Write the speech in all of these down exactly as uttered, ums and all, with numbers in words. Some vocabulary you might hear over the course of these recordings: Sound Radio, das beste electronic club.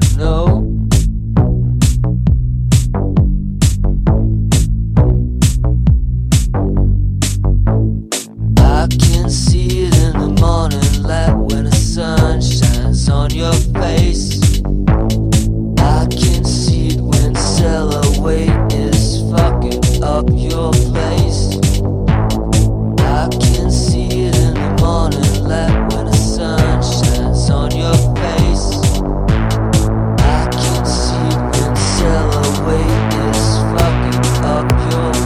should know. I can see it in the morning light when the sun shines on your face. I can see it when Sellotape is fucking up your place. I can see it in the morning light when the sun shines on your face. I can see it when Sellotape is fucking up your place.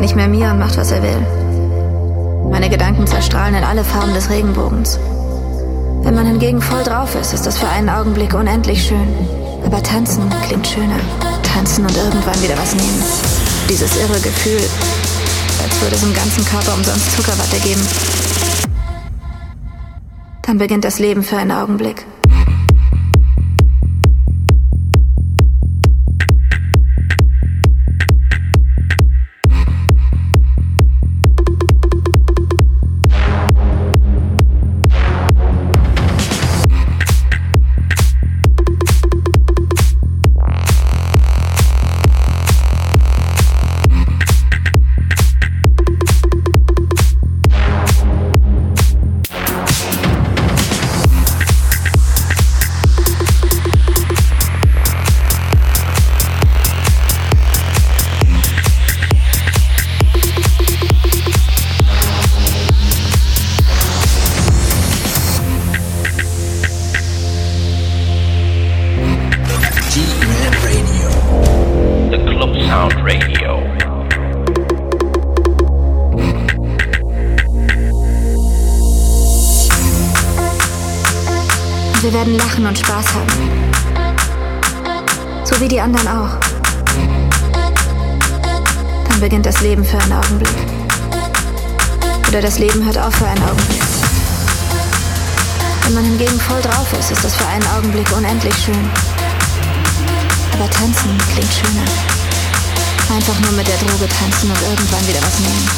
Nicht mehr mir und macht, was er will. Meine Gedanken zerstrahlen in alle Farben des Regenbogens. Wenn man hingegen voll drauf ist, ist das für einen Augenblick unendlich schön. Aber tanzen klingt schöner. Tanzen und irgendwann wieder was nehmen. Dieses irre Gefühl, als würde es im ganzen Körper umsonst Zuckerwatte geben. Dann beginnt das Leben für einen Augenblick. Wir werden lachen und Spaß haben. So wie die anderen auch. Dann beginnt das Leben für einen Augenblick. Oder das Leben hört auf für einen Augenblick. Wenn man hingegen voll drauf ist, ist das für einen Augenblick unendlich schön. Aber tanzen klingt schöner. Einfach nur mit der Droge tanzen und irgendwann wieder was nehmen.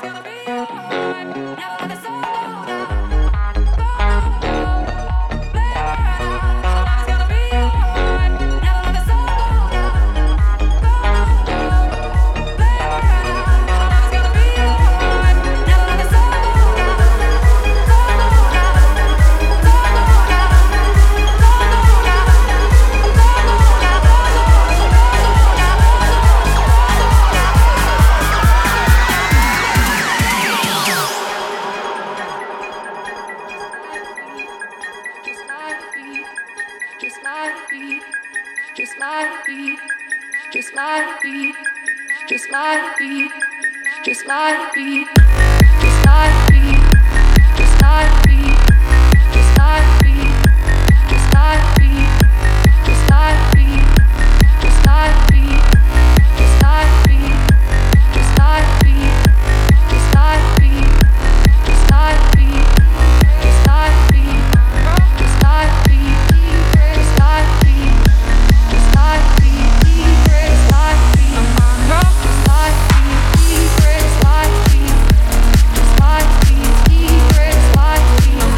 It's gonna be alright. like a beat, just like a beat, just like a beat, just like a beat, just like a beat, just like a beat, just like a beat, just like a beat, just like a beat, just like a beat, just like a beat, just like a beat, just like a beat, just like a beat, just like a beat, just like a beat, just like a beat. Like me, just like me, just like me.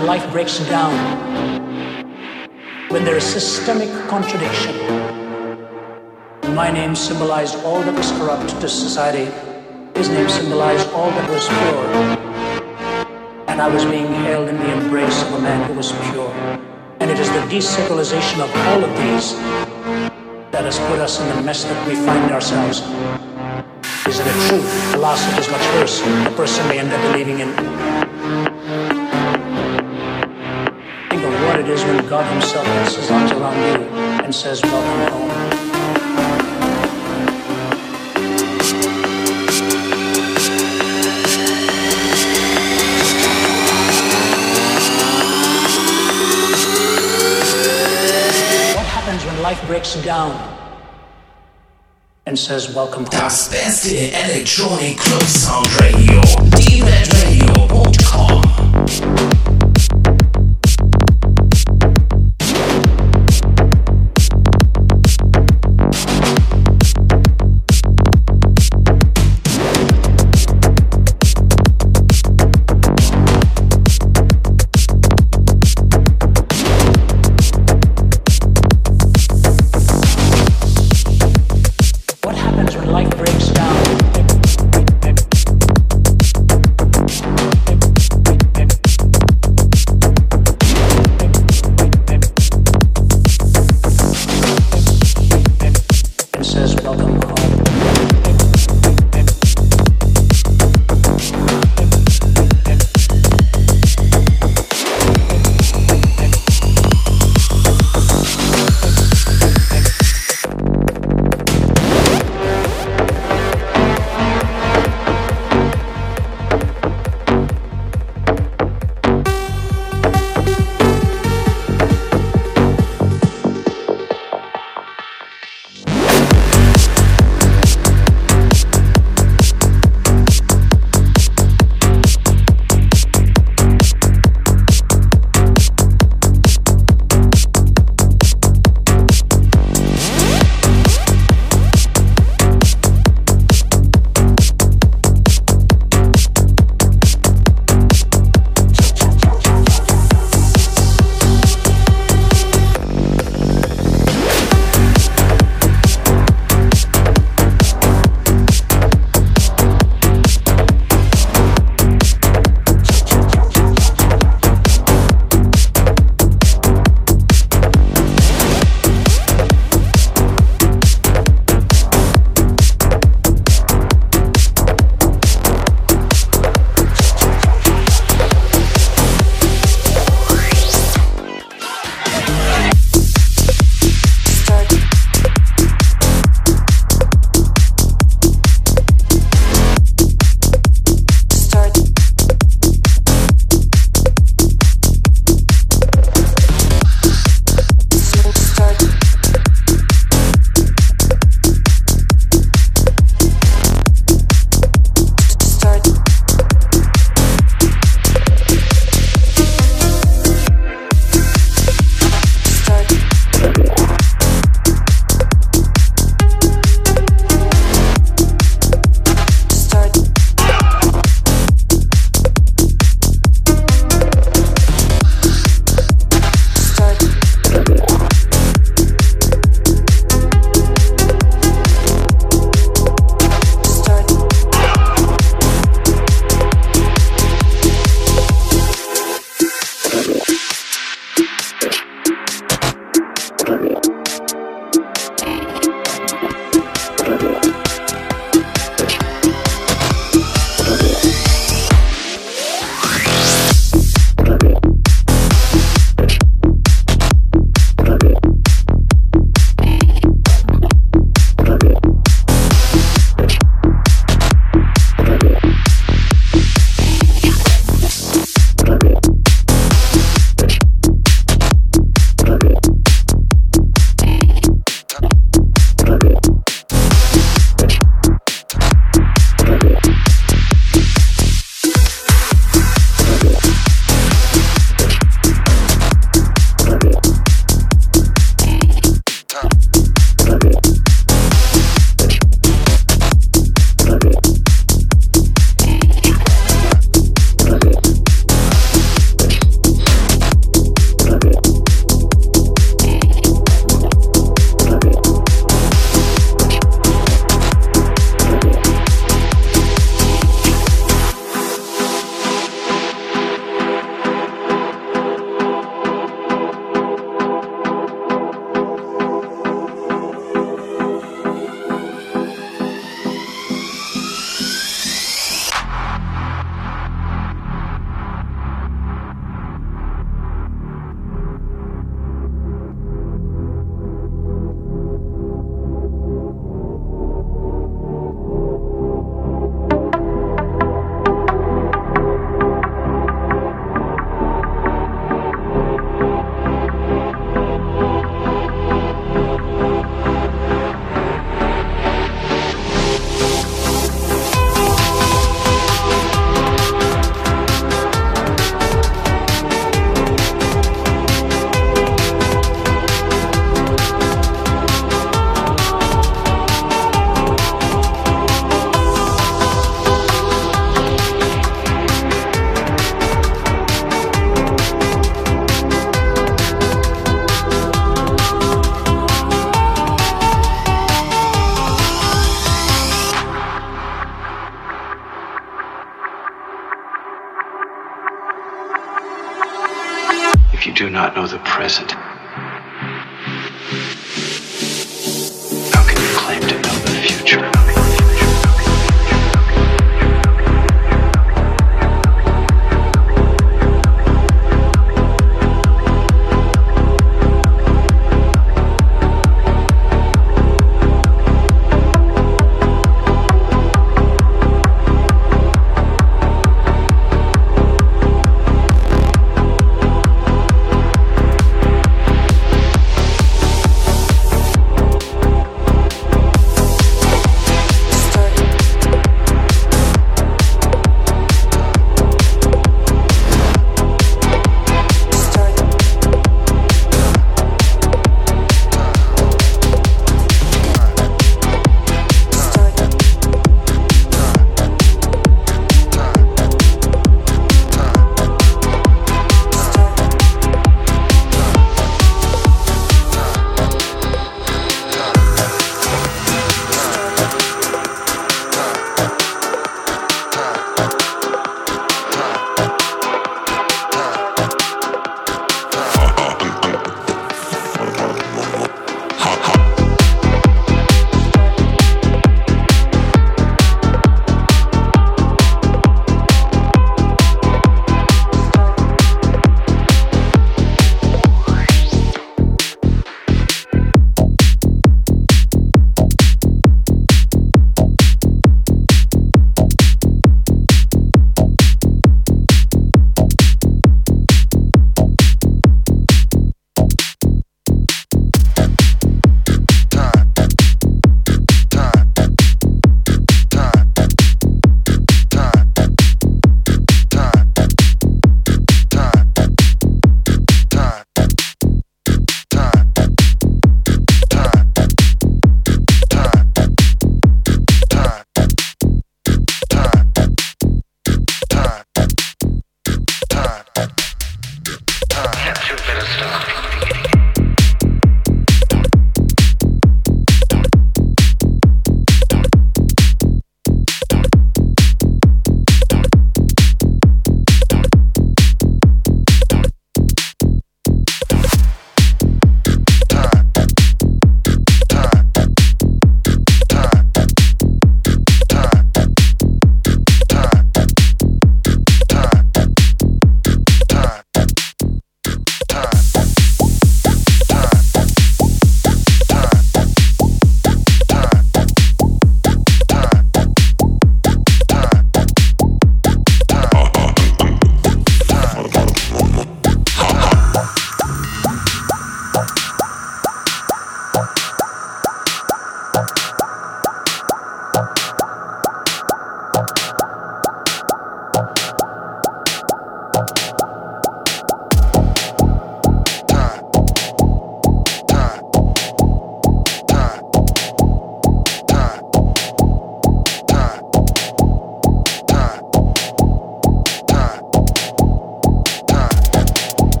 when life breaks down, when there is systemic contradiction. My name symbolized all that was corrupt to society. His name symbolized all that was pure. And I was being held in the embrace of a man who was pure. And it is the desacralization of all of these that has put us in the mess that we find ourselves. Is it a truth? Alas, it is much worse. The person may end up believing in. Think of what it is when God himself puts his arms around you and says, welcome home. Life breaks down and says welcome home. Das beste electronic club, Sound Radio, d net radio dot com. Breaks down. do not know the present. How can you claim to know the future?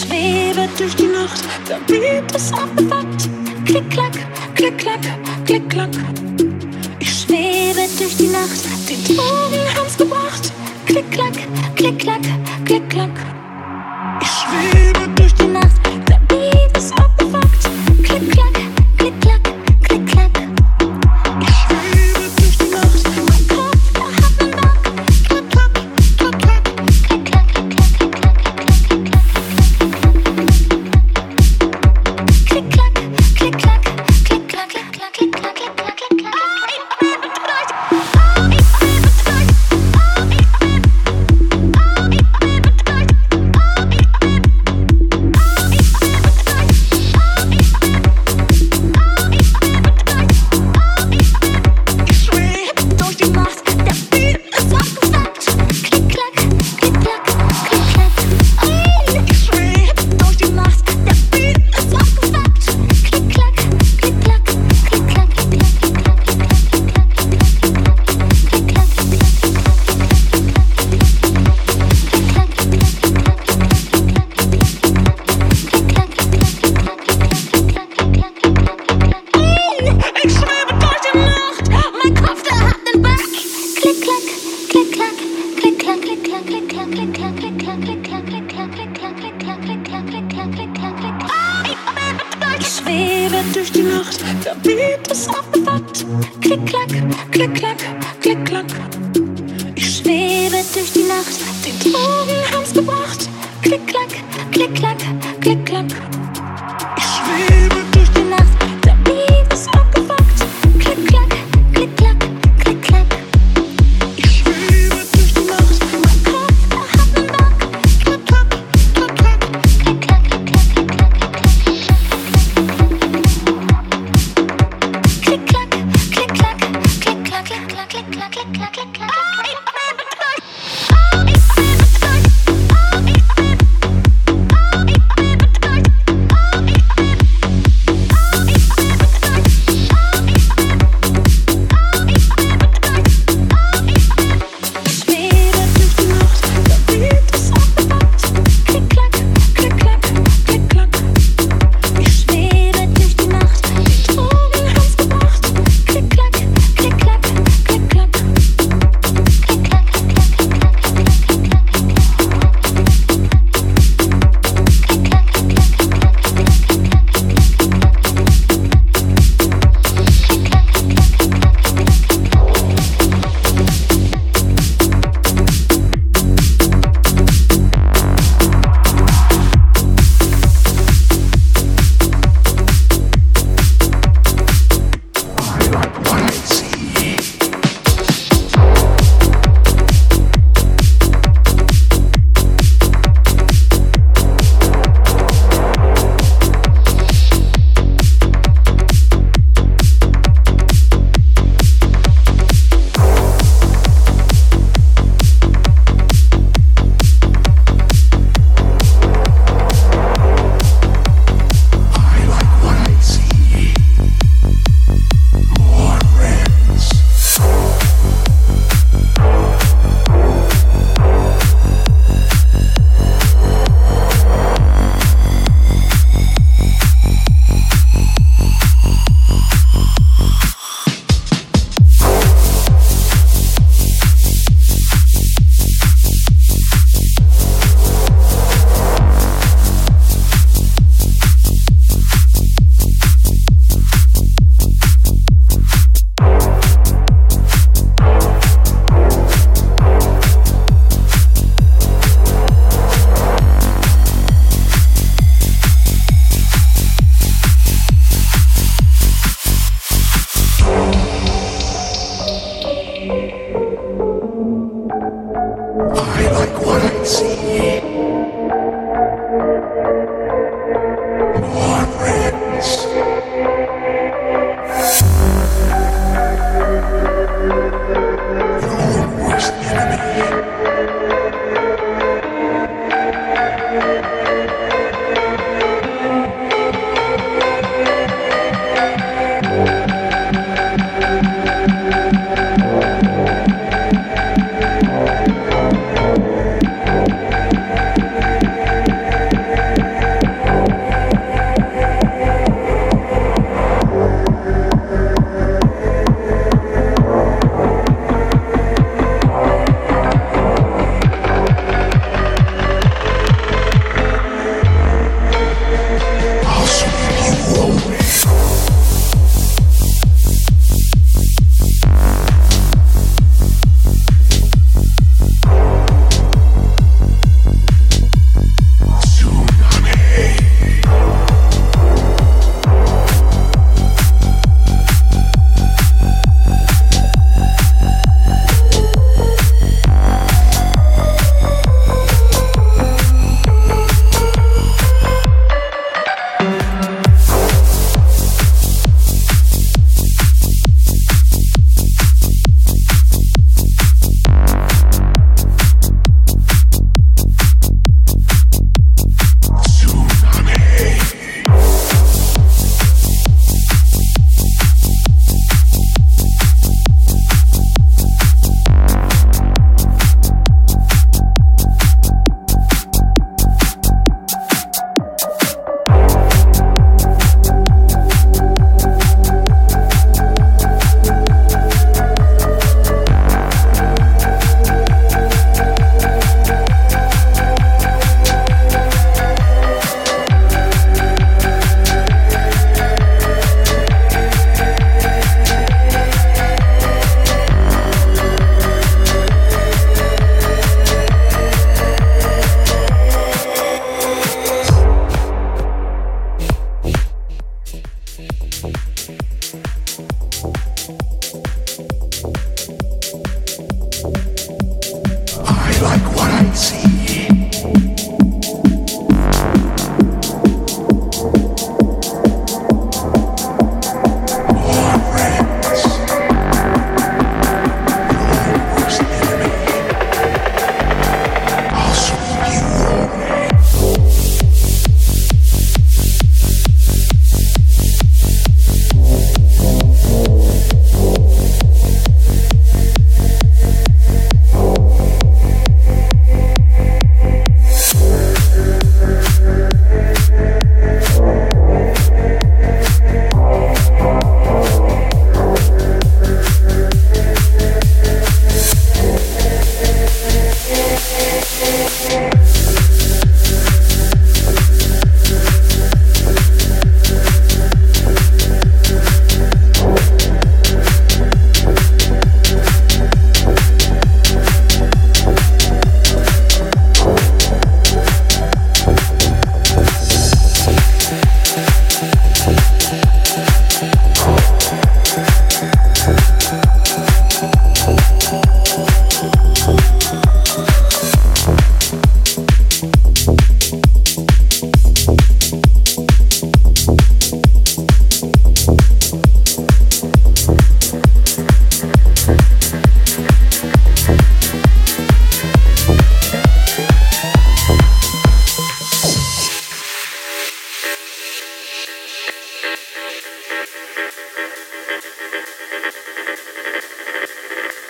schwebe durch die Nacht, da blüht es auf dem Watt. Klick, klack, klick, klack, klick, klack. Ich schwebe durch die Nacht, den Drogen haben's gebracht. Klick, klack, klick, klack, klick, klack. Ich schwebe durch die Nacht, da blüht es auf dem Watt. Klick, klack, klick, klack, klick, klack. Ich schwebe durch die Nacht, mein Kopf, da hat mein Back. Klick, klack, klick, klack, klick, klack, klick, klack, klick, klack, klick, klack, klick, klack, klick, klack, klick, klack, klick, klack.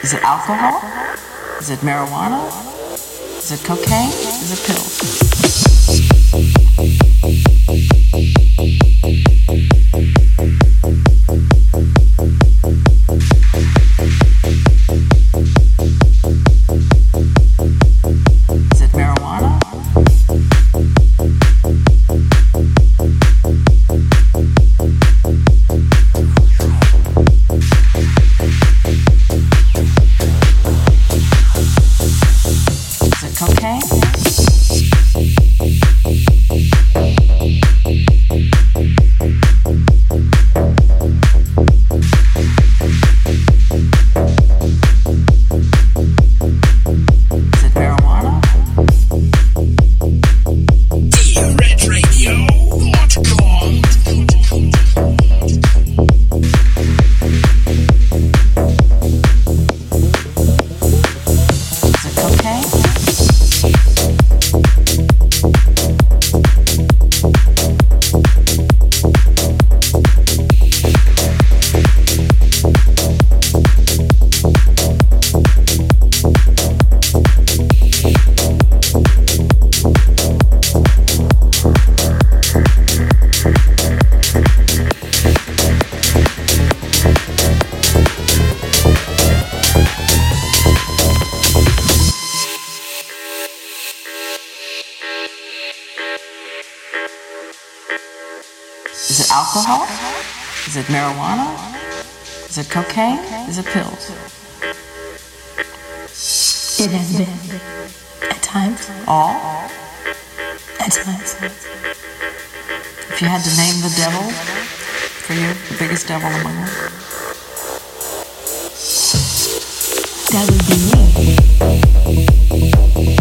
Is it alcohol? Is it marijuana? Is it cocaine? Is it pills? Is it marijuana? Alcohol? Is it marijuana? Is it cocaine? Is it pills? It has been. At times. All? At times. If you had to name the devil for you, the biggest devil among them? That would be me.